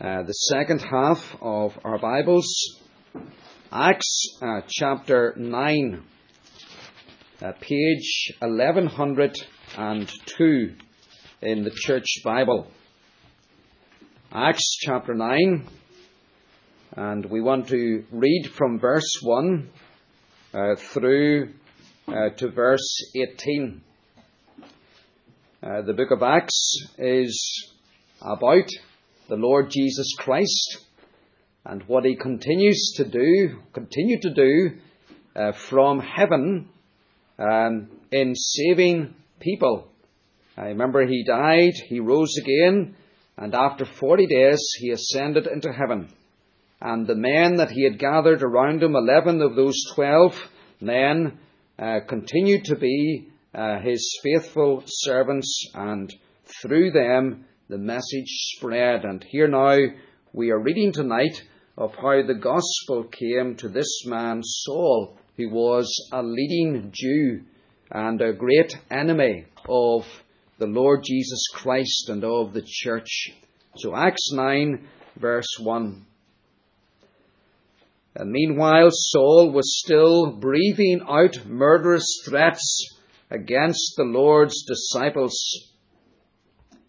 The second half of our Bibles, Acts chapter 9, page 1102 in the Church Bible. Acts chapter 9, and we want to read from verse 1 through to verse 18. The book of Acts is about the Lord Jesus Christ and what he continued to do from heaven in saving people. I remember he died, he rose again, and after 40 days he ascended into heaven. And the men that he had gathered around him, 11 of those 12 men, continued to be his faithful servants, and through them the message spread. And here now we are reading tonight of how the gospel came to this man Saul, who was a leading Jew and a great enemy of the Lord Jesus Christ and of the church. So Acts 9 verse 1. And meanwhile Saul was still breathing out murderous threats against the Lord's disciples.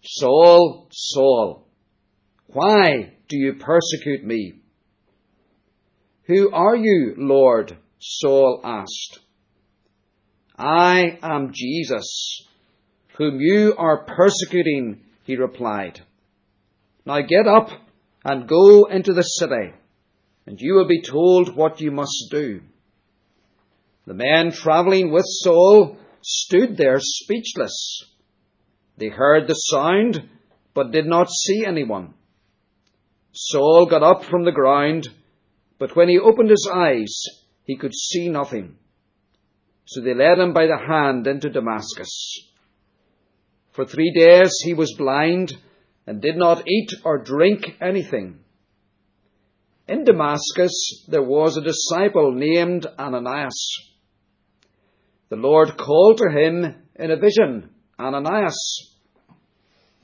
"Saul, Saul, why do you persecute me?" "Who are you, Lord?" Saul asked. "I am Jesus, whom you are persecuting," he replied. "Now get up and go into the city, and you will be told what you must do." The men travelling with Saul stood there speechless. They heard the sound, but did not see anyone. Saul got up from the ground, but when he opened his eyes, he could see nothing. So they led him by the hand into Damascus. For 3 days he was blind and did not eat or drink anything. In Damascus there was a disciple named Ananias. The Lord called to him in a vision, "Ananias."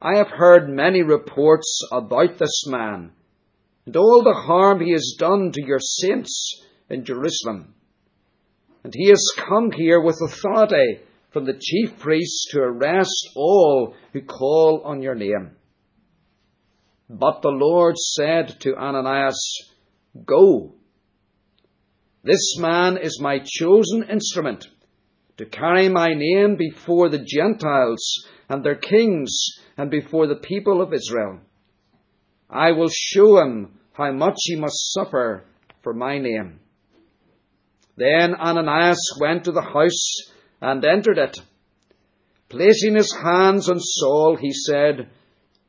"I have heard many reports about this man and all the harm he has done to your saints in Jerusalem. And he has come here with authority from the chief priests to arrest all who call on your name." But the Lord said to Ananias, "Go. This man is my chosen instrument to carry my name before the Gentiles and their kings and before the people of Israel. I will show him how much he must suffer for my name." Then Ananias went to the house and entered it. Placing his hands on Saul, he said,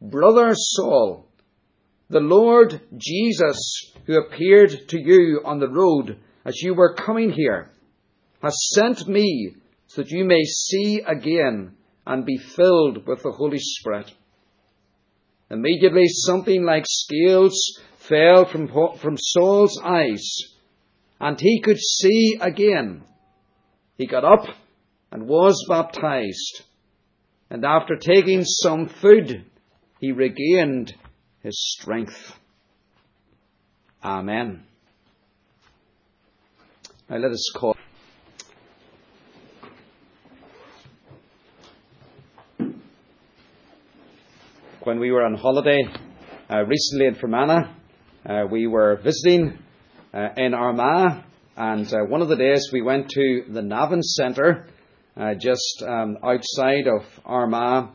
"Brother Saul, the Lord Jesus, who appeared to you on the road as you were coming here, has sent me so that you may see again and be filled with the Holy Spirit." Immediately something like scales fell from Saul's eyes, and he could see again. He got up and was baptized, and after taking some food, he regained his strength. Amen. Now let us call. When we were on holiday recently in Fermanagh, we were visiting in Armagh, and one of the days we went to the Navan Centre, just outside of Armagh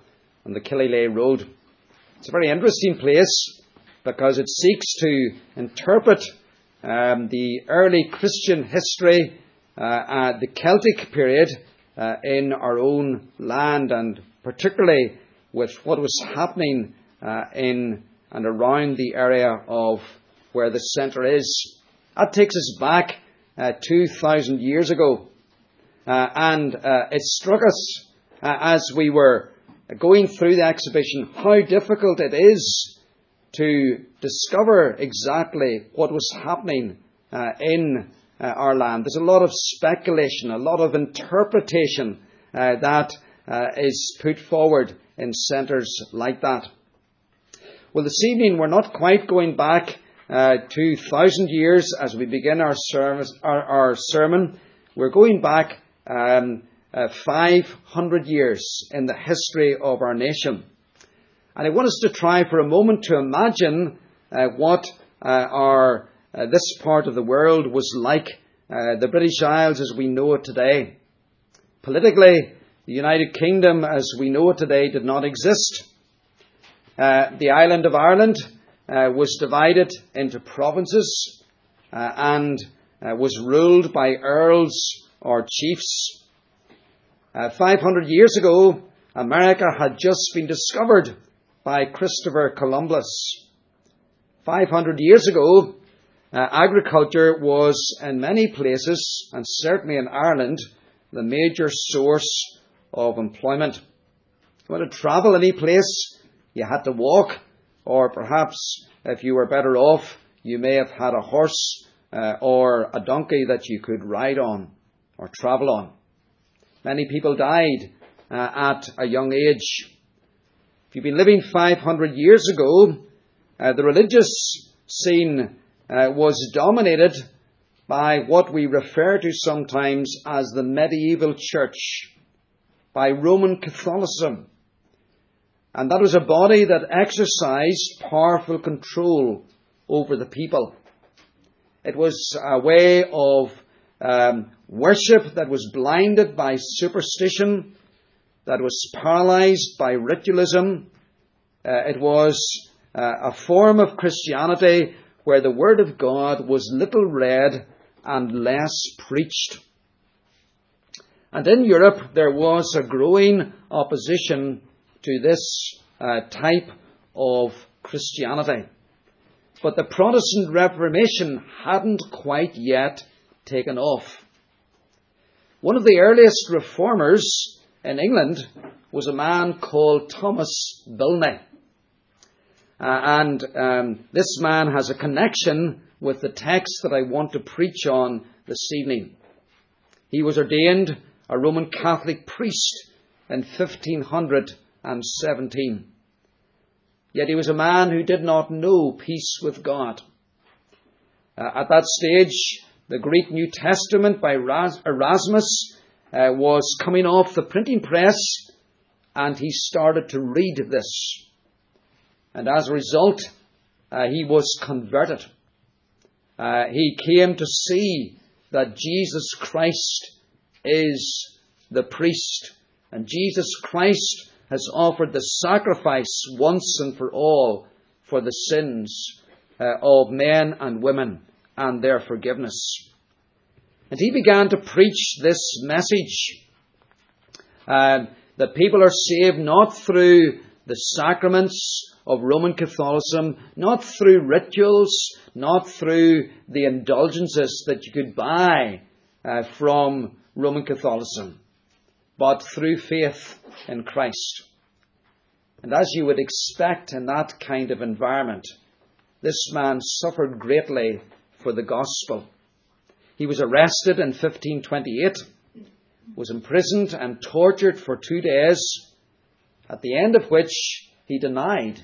on the Killiley Road. It's a very interesting place because it seeks to interpret the early Christian history at the Celtic period in our own land, and particularly with what was happening in and around the area of where the centre is. That takes us back 2,000 years ago. And it struck us as we were going through the exhibition how difficult it is to discover exactly what was happening in our land. There's a lot of speculation, a lot of interpretation that is put forward in centres like that. Well, this evening we're not quite going back 2,000 years as we begin our sermon. We're going back 500 years in the history of our nation. And I want us to try for a moment to imagine what this part of the world was like, the British Isles as we know it today. Politically, the United Kingdom as we know it today did not exist. The island of Ireland was divided into provinces and was ruled by earls or chiefs. 500 years ago, America had just been discovered by Christopher Columbus. 500 years ago, agriculture was in many places, and certainly in Ireland, the major source of employment. If you want to travel any place, you had to walk, or perhaps if you were better off, you may have had a horse or a donkey that you could ride on or travel on. Many people died at a young age. If you've been living 500 years ago, the religious scene was dominated by what we refer to sometimes as the medieval church, by Roman Catholicism. And that was a body that exercised powerful control over the people. It was a way of worship that was blinded by superstition, that was paralyzed by ritualism. It was a form of Christianity where the Word of God was little read and less preached. And in Europe, there was a growing opposition to this type of Christianity. But the Protestant Reformation hadn't quite yet taken off. One of the earliest reformers in England was a man called Thomas Bilney. And this man has a connection with the text that I want to preach on this evening. He was ordained a Roman Catholic priest in 1517. Yet he was a man who did not know peace with God. At that stage, the Greek New Testament by Erasmus was coming off the printing press, and he started to read this. And as a result, he was converted. He came to see that Jesus Christ is the priest, and Jesus Christ has offered the sacrifice once and for all for the sins of men and women and their forgiveness. And he began to preach this message that people are saved not through the sacraments of Roman Catholicism, not through rituals, not through the indulgences that you could buy from Roman Catholicism, but through faith in Christ. And as you would expect in that kind of environment, this man suffered greatly for the gospel. He was arrested in 1528, was imprisoned and tortured for 2 days, at the end of which he denied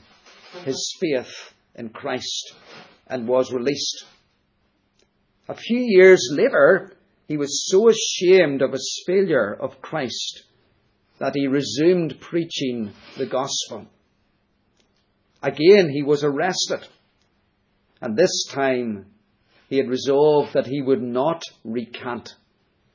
his faith in Christ and was released. A few years later, he was so ashamed of his failure of Christ that he resumed preaching the gospel. Again, he was arrested. And this time he had resolved that he would not recant,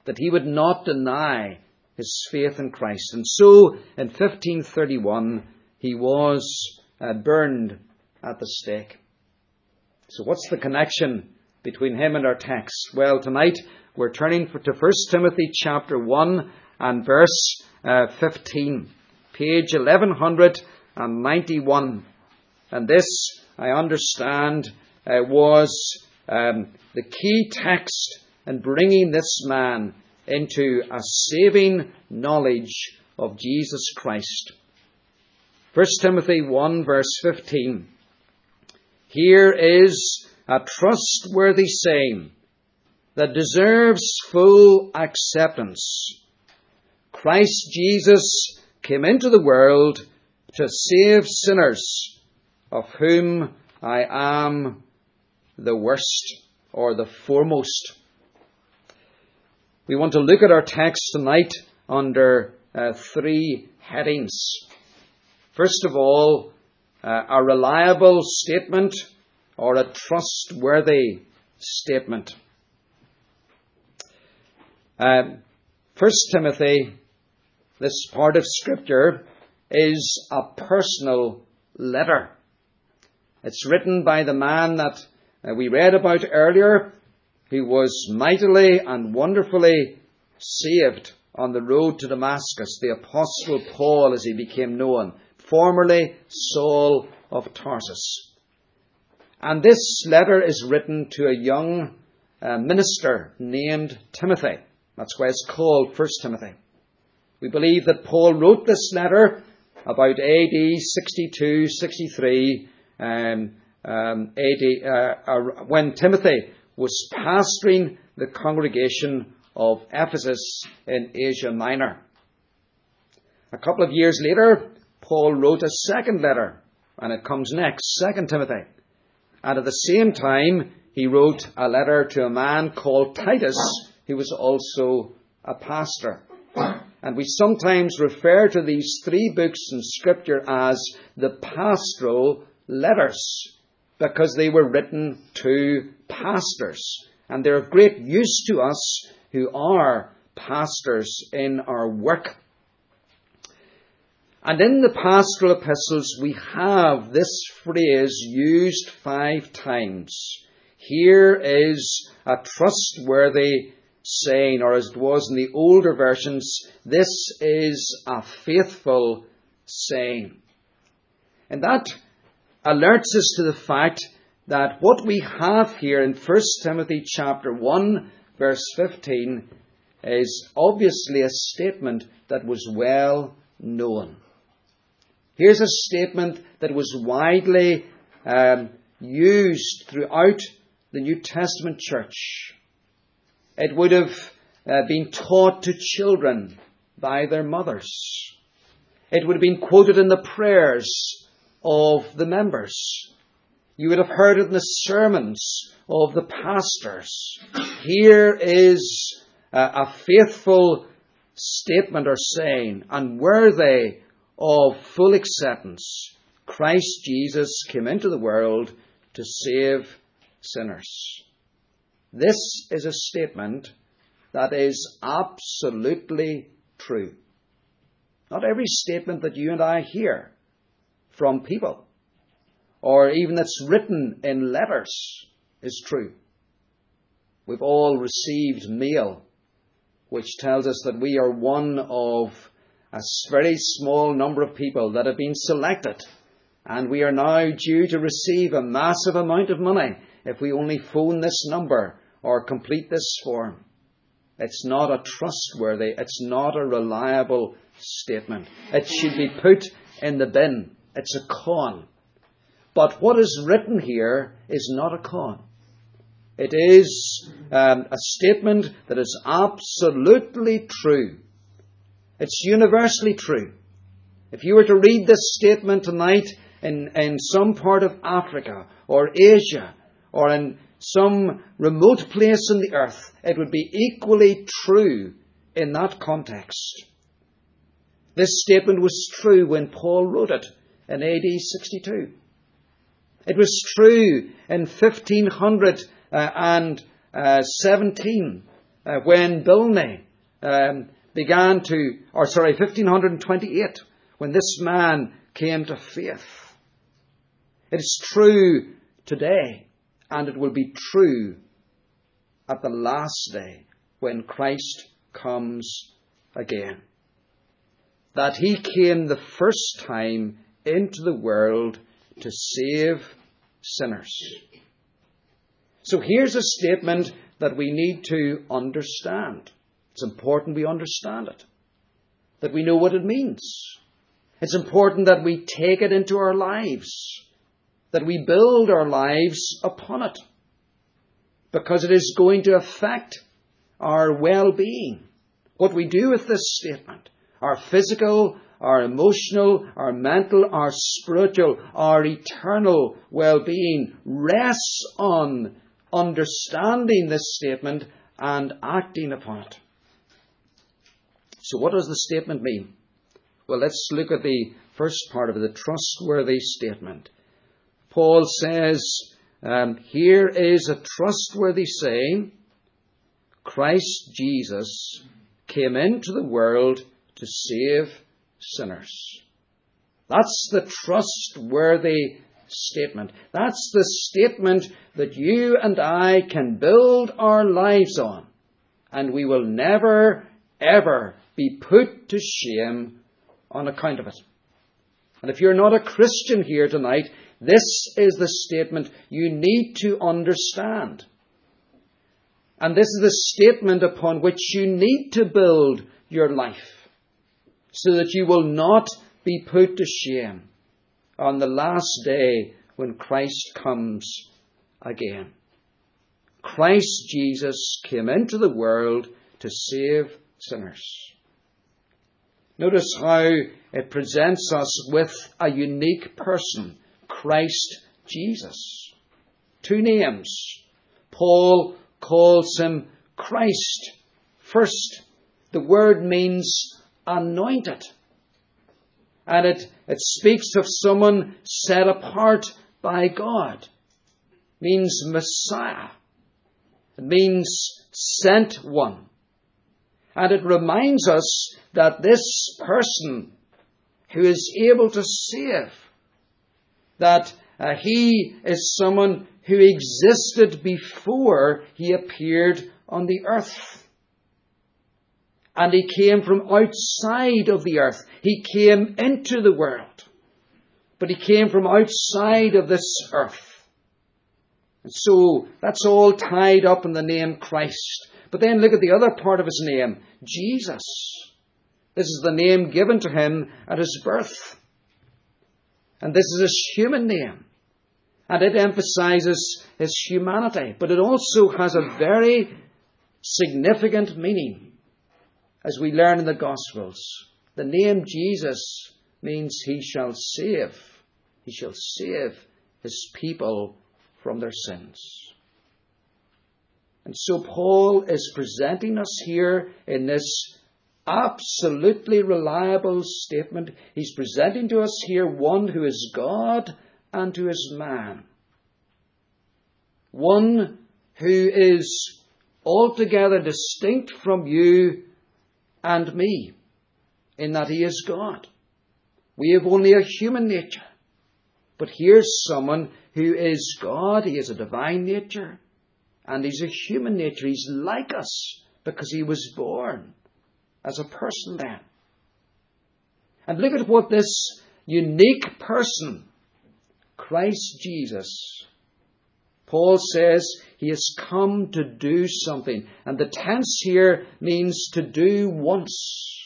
that he would not deny his faith in Christ. And so, in 1531, he was burned at the stake. So what's the connection between him and our text? Well, tonight we're turning to First Timothy chapter 1 and verse 15, page 1191. And this, I understand, was the key text in bringing this man into a saving knowledge of Jesus Christ. 1 Timothy 1 verse 15. Here is a trustworthy saying that deserves full acceptance. Christ Jesus came into the world to save sinners, of whom I am the worst or the foremost. We want to look at our text tonight under three headings. First of all, a reliable statement or a trustworthy statement. 1 Timothy, this part of Scripture, is a personal letter. It's written by the man that we read about earlier, who was mightily and wonderfully saved on the road to Damascus, the Apostle Paul as he became known, formerly Saul of Tarsus. And this letter is written to a young minister named Timothy. That's why it's called 1 Timothy. We believe that Paul wrote this letter about AD 62, 63, when Timothy was pastoring the congregation of Ephesus in Asia Minor. A couple of years later, Paul wrote a second letter, and it comes next, 2 Timothy. And at the same time, he wrote a letter to a man called Titus, who was also a pastor. And we sometimes refer to these three books in Scripture as the pastoral letters, because they were written to pastors. And they're of great use to us who are pastors in our work. And in the pastoral epistles, we have this phrase used 5 times. Here is a trustworthy saying, or as it was in the older versions, this is a faithful saying. And that alerts us to the fact that what we have here in 1 Timothy chapter 1 verse 15 is obviously a statement that was well known. Here's a statement that was widely used throughout the New Testament church. It would have been taught to children by their mothers. It would have been quoted in the prayers of the members. You would have heard it in the sermons of the pastors. Here is a faithful statement or saying, and worthy of full acceptance. Christ Jesus came into the world to save sinners. This is a statement that is absolutely true. Not every statement that you and I hear from people, or even that's written in letters, is true. We've all received mail which tells us that we are one of a very small number of people that have been selected, and we are now due to receive a massive amount of money if we only phone this number or complete this form. It's not a trustworthy, it's not a reliable statement. It should be put in the bin. It's a con. But what is written here is not a con. It is a statement that is absolutely true. It's universally true. If you were to read this statement tonight in some part of Africa or Asia or in some remote place on the earth, it would be equally true in that context. This statement was true when Paul wrote it in AD 62. It was true in 1517 when Bilney began to, 1528, when this man came to faith. It is true today, and it will be true at the last day when Christ comes again. That he came the first time into the world to save sinners. So here's a statement that we need to understand. It's important we understand it, that we know what it means. It's important that we take it into our lives, that we build our lives upon it, because it is going to affect our well-being. What we do with this statement, our physical, our emotional, our mental, our spiritual, our eternal well-being rests on understanding this statement and acting upon it. So what does the statement mean? Well, let's look at the first part of it, the trustworthy statement. Paul says, here is a trustworthy saying, Christ Jesus came into the world to save sinners. That's the trustworthy statement. That's the statement that you and I can build our lives on. And we will never, ever be put to shame on account of it. And if you're not a Christian here tonight, this is the statement you need to understand. And this is the statement upon which you need to build your life, so that you will not be put to shame on the last day when Christ comes again. Christ Jesus came into the world to save sinners. Notice how it presents us with a unique person, Christ Jesus. Two names. Paul calls him Christ. First, the word means anointed. And it speaks of someone set apart by God. It means Messiah. It means sent one. And it reminds us that this person who is able to save, that he is someone who existed before he appeared on the earth. And he came from outside of the earth. He came into the world. But he came from outside of this earth. And so that's all tied up in the name Christ. But then look at the other part of his name, Jesus. This is the name given to him at his birth. And this is his human name. And it emphasizes his humanity. But it also has a very significant meaning. As we learn in the Gospels, the name Jesus means he shall save. He shall save his people from their sins. And so Paul is presenting us here in this absolutely reliable statement. He's presenting to us here one who is God and who is man. One who is altogether distinct from you and me, in that he is God. We have only a human nature. But here's someone who is God. He is a divine nature. And he's a human nature. He's like us, because he was born as a person then. And look at what this unique person, Christ Jesus, Paul says he has come to do something. And the tense here means to do once.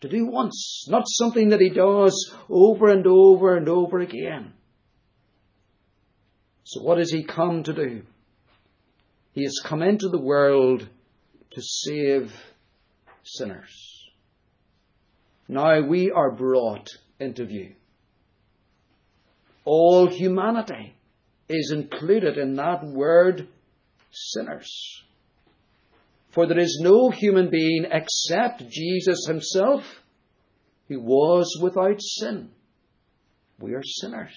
To do once. Not something that he does over and over and over again. So what has he come to do? He has come into the world to save sinners. Now we are brought into view. All humanity is included in that word, sinners. For there is no human being except Jesus himself who was without sin. We are sinners.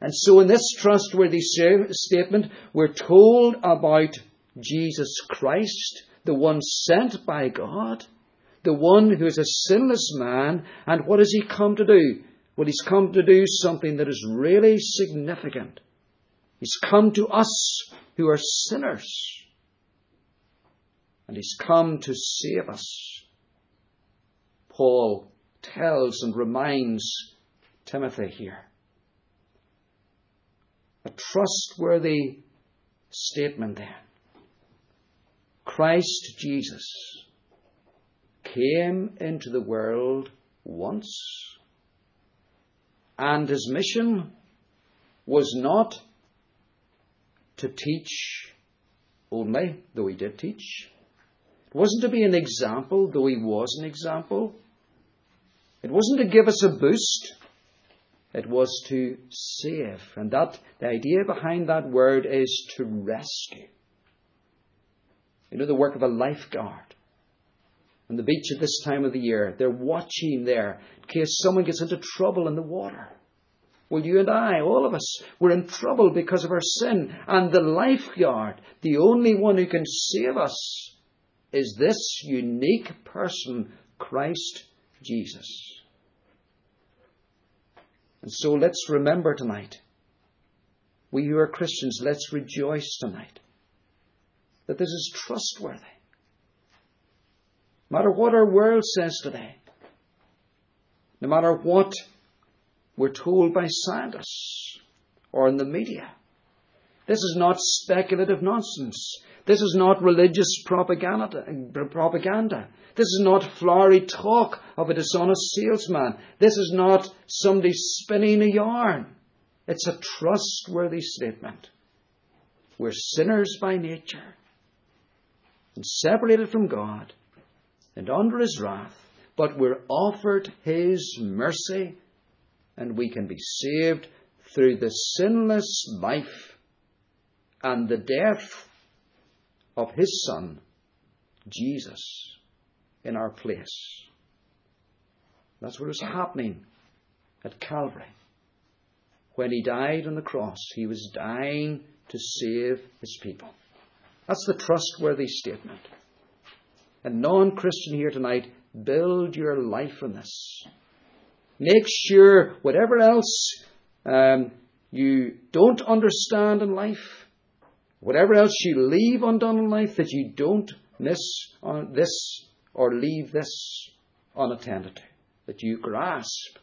And so in this trustworthy statement, we're told about Jesus Christ, the one sent by God, the one who is a sinless man. And what has he come to do? Well, he's come to do something that is really significant. He's come to us who are sinners. And he's come to save us. Paul tells and reminds Timothy here. A trustworthy statement there. Christ Jesus came into the world once, and his mission was not to teach only, though he did teach. It wasn't to be an example, though he was an example. It wasn't to give us a boost. It was to save. And that the idea behind that word is to rescue. You know, the work of a lifeguard. On the beach at this time of the year, they're watching there in case someone gets into trouble in the water. Well, you and I, all of us, we're in trouble because of our sin. And the lifeguard, the only one who can save us, is this unique person, Christ Jesus. And so let's remember tonight, we who are Christians, let's rejoice tonight that this is trustworthy. No matter what our world says today, no matter what we're told by scientists or in the media, this is not speculative nonsense. This is not religious propaganda. This is not flowery talk of a dishonest salesman. This is not somebody spinning a yarn. It's a trustworthy statement. We're sinners by nature and separated from God and under his wrath, but we're offered his mercy, and we can be saved through the sinless life and the death of his Son, Jesus, in our place. That's what was happening at Calvary. When he died on the cross, he was dying to save his people. That's the trustworthy statement. And non-Christian here tonight, build your life on this. Make sure whatever else you don't understand in life, whatever else you leave undone in life, that you don't miss on this or leave this unattended to. That you grasp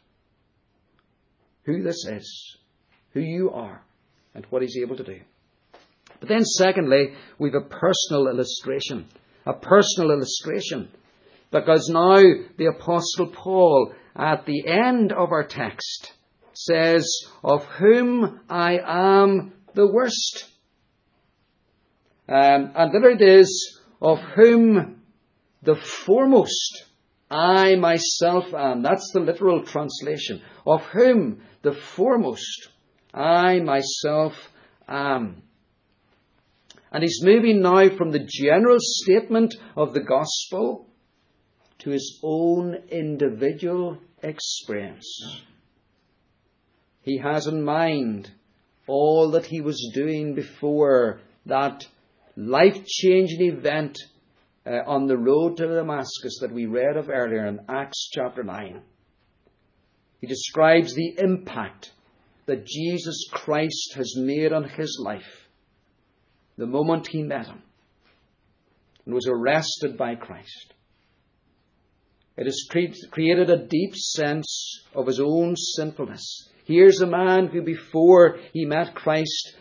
who this is, who you are, and what he's able to do. But then secondly, we have a personal illustration. A personal illustration. Because now the Apostle Paul, at the end of our text, says, "Of whom I am the worst." And there it is, of whom the foremost I myself am. That's the literal translation. Of whom the foremost I myself am. And he's moving now from the general statement of the gospel to his own individual experience. He has in mind all that he was doing before that life-changing event on the road to Damascus that we read of earlier in Acts chapter 9. He describes the impact that Jesus Christ has made on his life the moment he met him and was arrested by Christ. It has created a deep sense of his own sinfulness. Here's a man who before he met Christ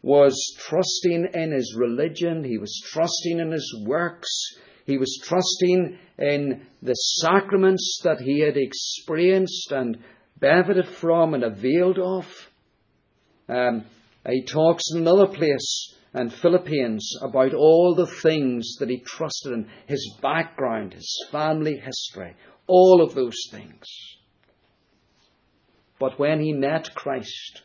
was trusting in his religion. He was trusting in his works. He was trusting in the sacraments that he had experienced and benefited from and availed of. He talks in another place in Philippians about all the things that he trusted in. His background, his family history, all of those things. But when he met Christ,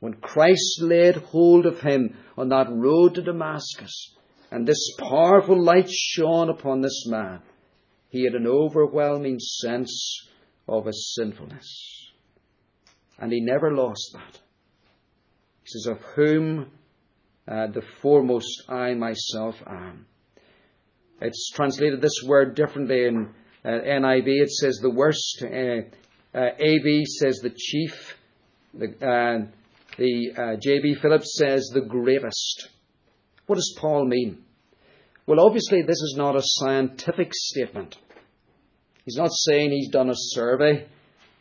when Christ laid hold of him on that road to Damascus, and this powerful light shone upon this man, he had an overwhelming sense of his sinfulness. And he never lost that. He says, of whom the foremost I myself am. It's translated this word differently in NIV. It says the worst. AB says the chief. J.B. Phillips says the greatest. What does Paul mean? Well, obviously this is not a scientific statement. He's not saying he's done a survey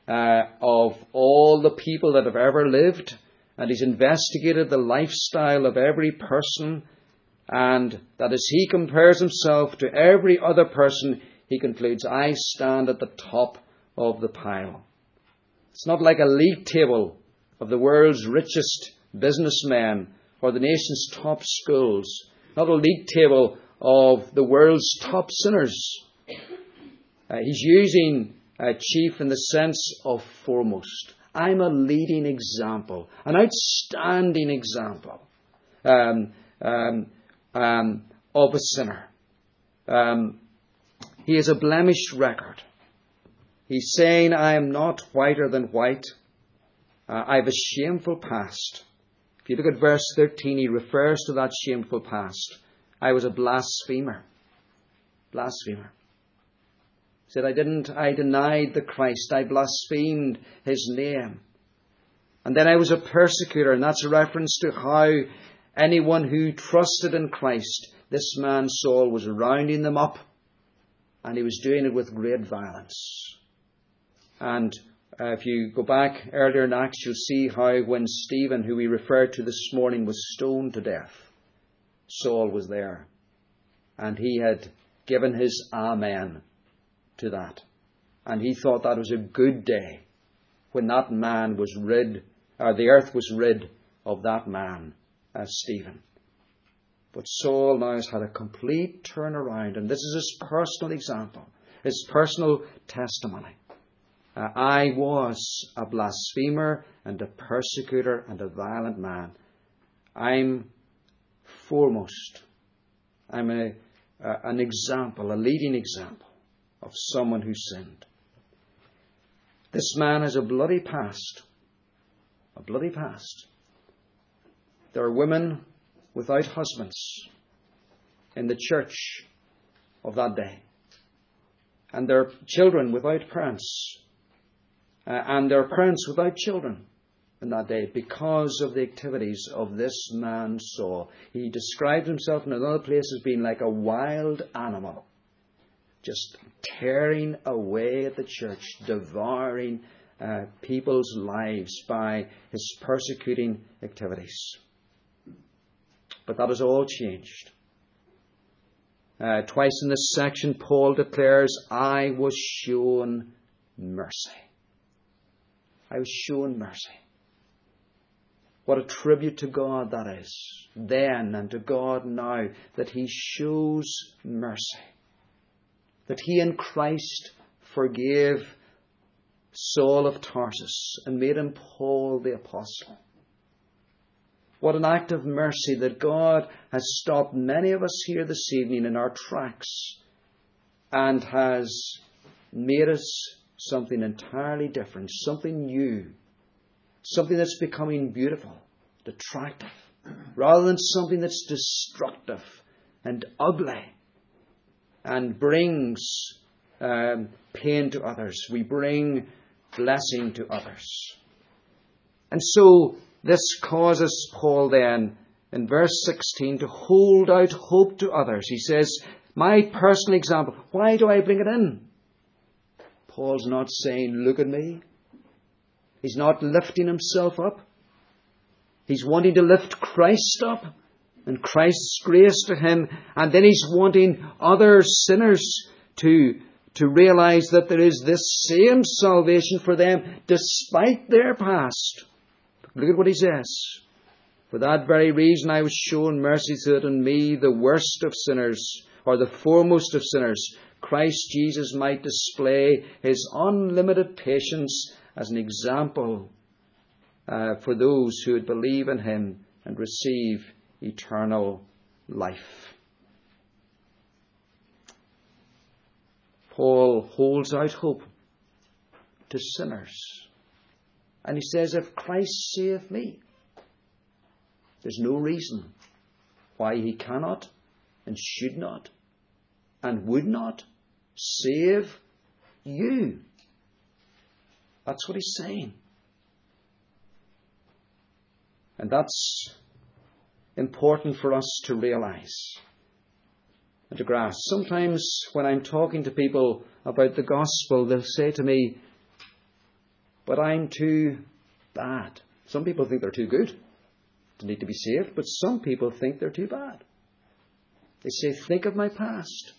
of all the people that have ever lived, and he's investigated the lifestyle of every person, and that as he compares himself to every other person, he concludes, I stand at the top of the pile. It's not like a league table of the world's richest businessmen or the nation's top schools. Not a league table of the world's top sinners. He's using chief in the sense of foremost. I'm a leading example, an outstanding example of a sinner. He has a blemished record. He's saying, I am not whiter than white. I have a shameful past. If you look at verse 13, he refers to that shameful past. I was a blasphemer. Blasphemer. He said, I denied the Christ. I blasphemed his name. And then I was a persecutor. And that's a reference to how anyone who trusted in Christ, this man Saul was rounding them up. And he was doing it with great violence. And if you go back earlier in Acts, you'll see how when Stephen, who we referred to this morning, was stoned to death, Saul was there. And he had given his amen to that. And he thought that was a good day when that man was rid, or the earth was rid of that man, Stephen. But Saul now has had a complete turnaround, and this is his personal example, his personal testimony. I was a blasphemer and a persecutor and a violent man. I'm foremost. I'm an example, a leading example of someone who sinned. This man has a bloody past. A bloody past. There are women without husbands in the church of that day. And there are children without parents. And their parents without children in that day because of the activities of this man Saul. He describes himself in another place as being like a wild animal, just tearing away at the church, devouring people's lives by his persecuting activities. But that has all changed. Twice in this section, Paul declares, I was shown mercy. I was shown mercy. What a tribute to God that is, then and to God now, that he shows mercy. That he in Christ forgave Saul of Tarsus and made him Paul the Apostle. What an act of mercy that God has stopped many of us here this evening in our tracks and has made us something entirely different, something new, something that's becoming beautiful, attractive, rather than something that's destructive and ugly and brings pain to others. We bring blessing to others. And so this causes Paul then, in verse 16, to hold out hope to others. He says, my personal example, why do I bring it in? Paul's not saying, look at me. He's not lifting himself up. He's wanting to lift Christ up and Christ's grace to him. And then he's wanting other sinners to realize that there is this same salvation for them despite their past. Look at what he says. For that very reason I was shown mercy so that in me the worst of sinners, or the foremost of sinners, Christ Jesus might display his unlimited patience as an example for those who would believe in him and receive eternal life. Paul holds out hope to sinners And he says, if Christ saved me, there's no reason why he cannot and should not and would not save you. That's what he's saying. And that's important for us to realise and to grasp. Sometimes when I'm talking to people about the gospel, they'll say to me, but I'm too bad. Some people think they're too good to need to be saved, but some people think they're too bad. They say, think of my past.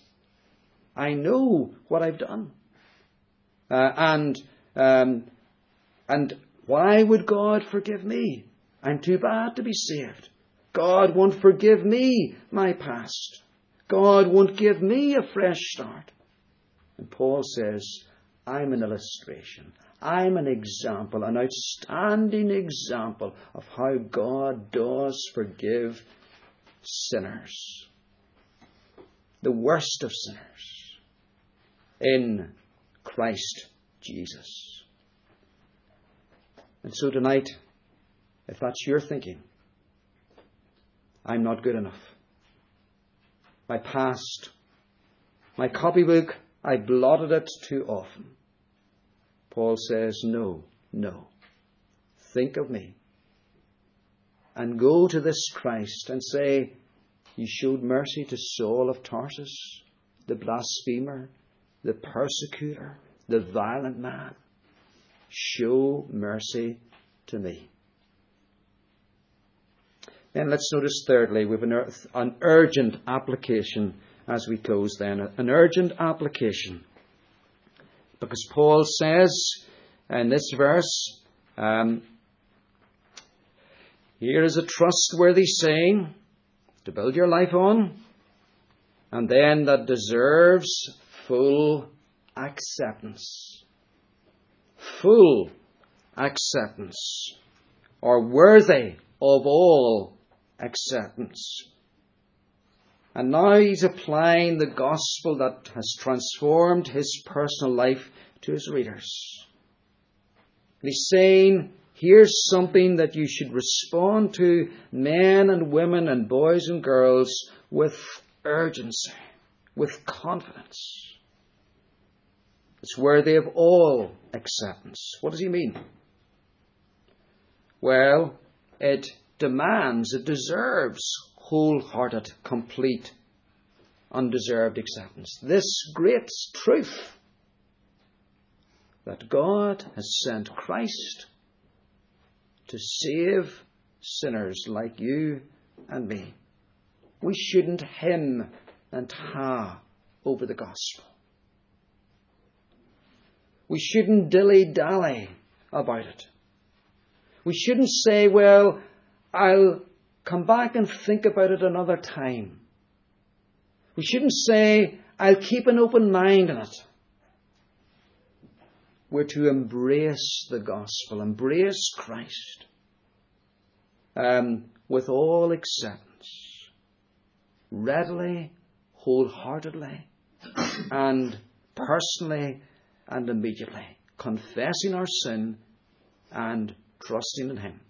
I know what I've done. And why would God forgive me? I'm too bad to be saved. God won't forgive me my past. God won't give me a fresh start. And Paul says, I'm an illustration. I'm an example, an outstanding example of how God does forgive sinners. The worst of sinners in Christ Jesus. And so tonight, if that's your thinking, I'm not good enough. My past, my copybook, I blotted it too often. Paul says, no, no. Think of me. And go to this Christ and say, you showed mercy to Saul of Tarsus, the blasphemer, the persecutor, the violent man. Show mercy to me. Then let's notice thirdly, we have an urgent application as we close then. An urgent application. Because Paul says in this verse, here is a trustworthy saying to build your life on, and then that deserves full acceptance. Full acceptance. Or worthy of all acceptance. And now he's applying the gospel that has transformed his personal life to his readers. And he's saying, here's something that you should respond to, men and women and boys and girls, with urgency, with confidence. It's worthy of all acceptance. What does he mean? Well, it deserves wholehearted, complete, undeserved acceptance. This great truth that God has sent Christ to save sinners like you and me. We shouldn't hem and ha over the gospel. We shouldn't dilly-dally about it. We shouldn't say, well, I'll come back and think about it another time. We shouldn't say, I'll keep an open mind on it. We're to embrace the gospel, embrace Christ with all acceptance, readily, wholeheartedly, and personally and immediately, confessing our sin and trusting in him.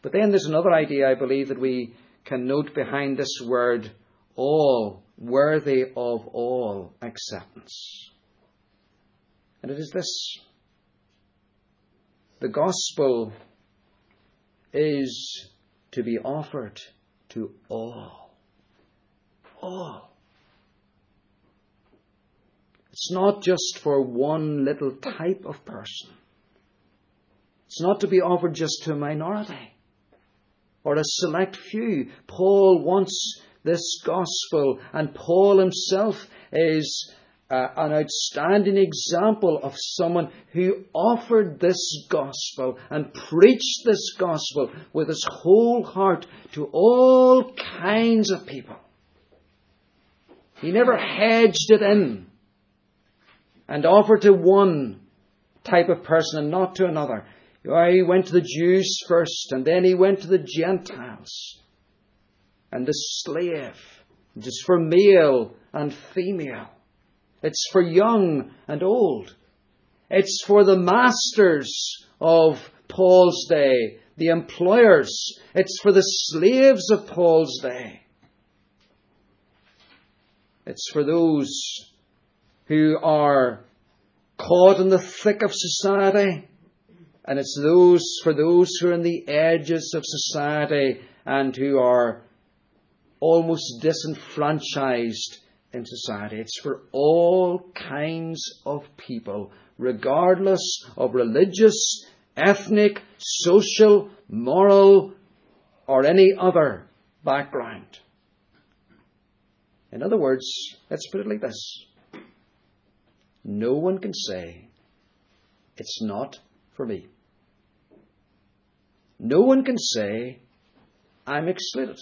But then there's another idea, I believe, that we can note behind this word, all, worthy of all acceptance. And it is this. The gospel is to be offered to all. All. It's not just for one little type of person. It's not to be offered just to a minority or a select few. Paul wants this gospel, and Paul himself is an outstanding example of someone who offered this gospel and preached this gospel with his whole heart to all kinds of people. He never hedged it in and offered to one type of person and not to another. He went to the Jews first, and then he went to the Gentiles and the slave. It's for male and female. It's for young and old. It's for the masters of Paul's day, the employers. It's for the slaves of Paul's day. It's for those who are caught in the thick of society. And it's those for those who are on the edges of society and who are almost disenfranchised in society. It's for all kinds of people, regardless of religious, ethnic, social, moral, or any other background. In other words, let's put it like this. No one can say, it's not for me. No one can say, I'm excluded.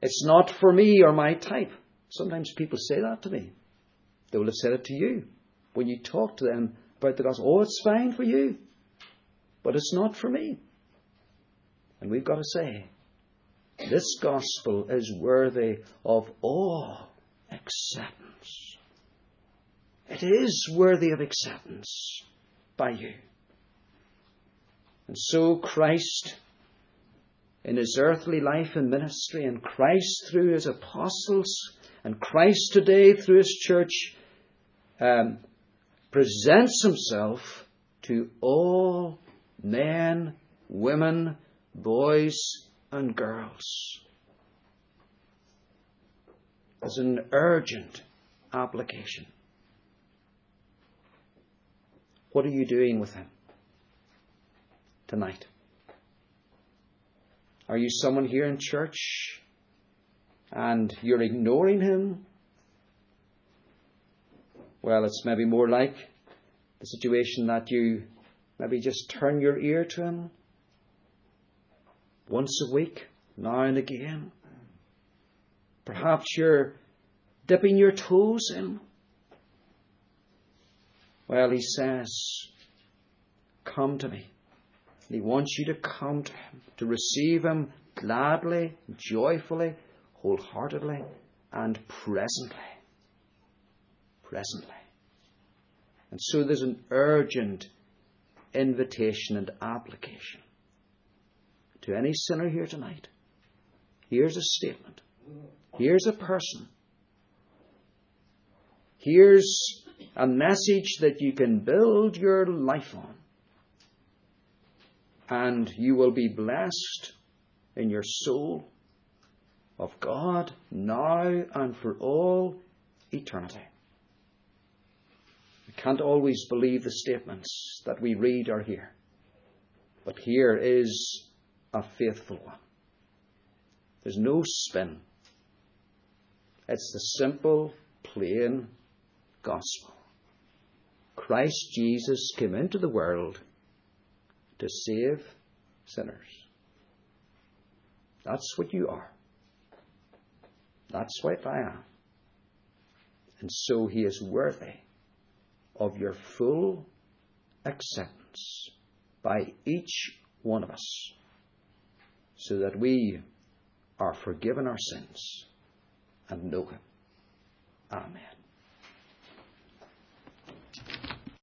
It's not for me or my type. Sometimes people say that to me. They will have said it to you when you talk to them about the gospel. Oh, it's fine for you, but it's not for me. And we've got to say, this gospel is worthy of all acceptance. It is worthy of acceptance by you. And so Christ, in his earthly life and ministry, and Christ through his apostles, and Christ today through his church, presents himself to all men, women, boys, and girls as an urgent application. What are you doing with him tonight? Are you someone here in church and you're ignoring him? Well, it's maybe more like the situation that you maybe just turn your ear to him once a week, now and again. Perhaps you're dipping your toes in. Well, he says, come to me. He wants you to come to him, to receive him gladly, joyfully, wholeheartedly, and presently. Presently. And so there's an urgent invitation and application. To any sinner here tonight, here's a statement. Here's a person. Here's a message that you can build your life on. And you will be blessed in your soul of God now and for all eternity. We can't always believe the statements that we read or hear. But here is a faithful one. There's no spin. It's the simple, plain gospel. Christ Jesus came into the world to save sinners. That's what you are. That's what I am. And so he is worthy of your full acceptance by each one of us, so that we are forgiven our sins and know him. Amen.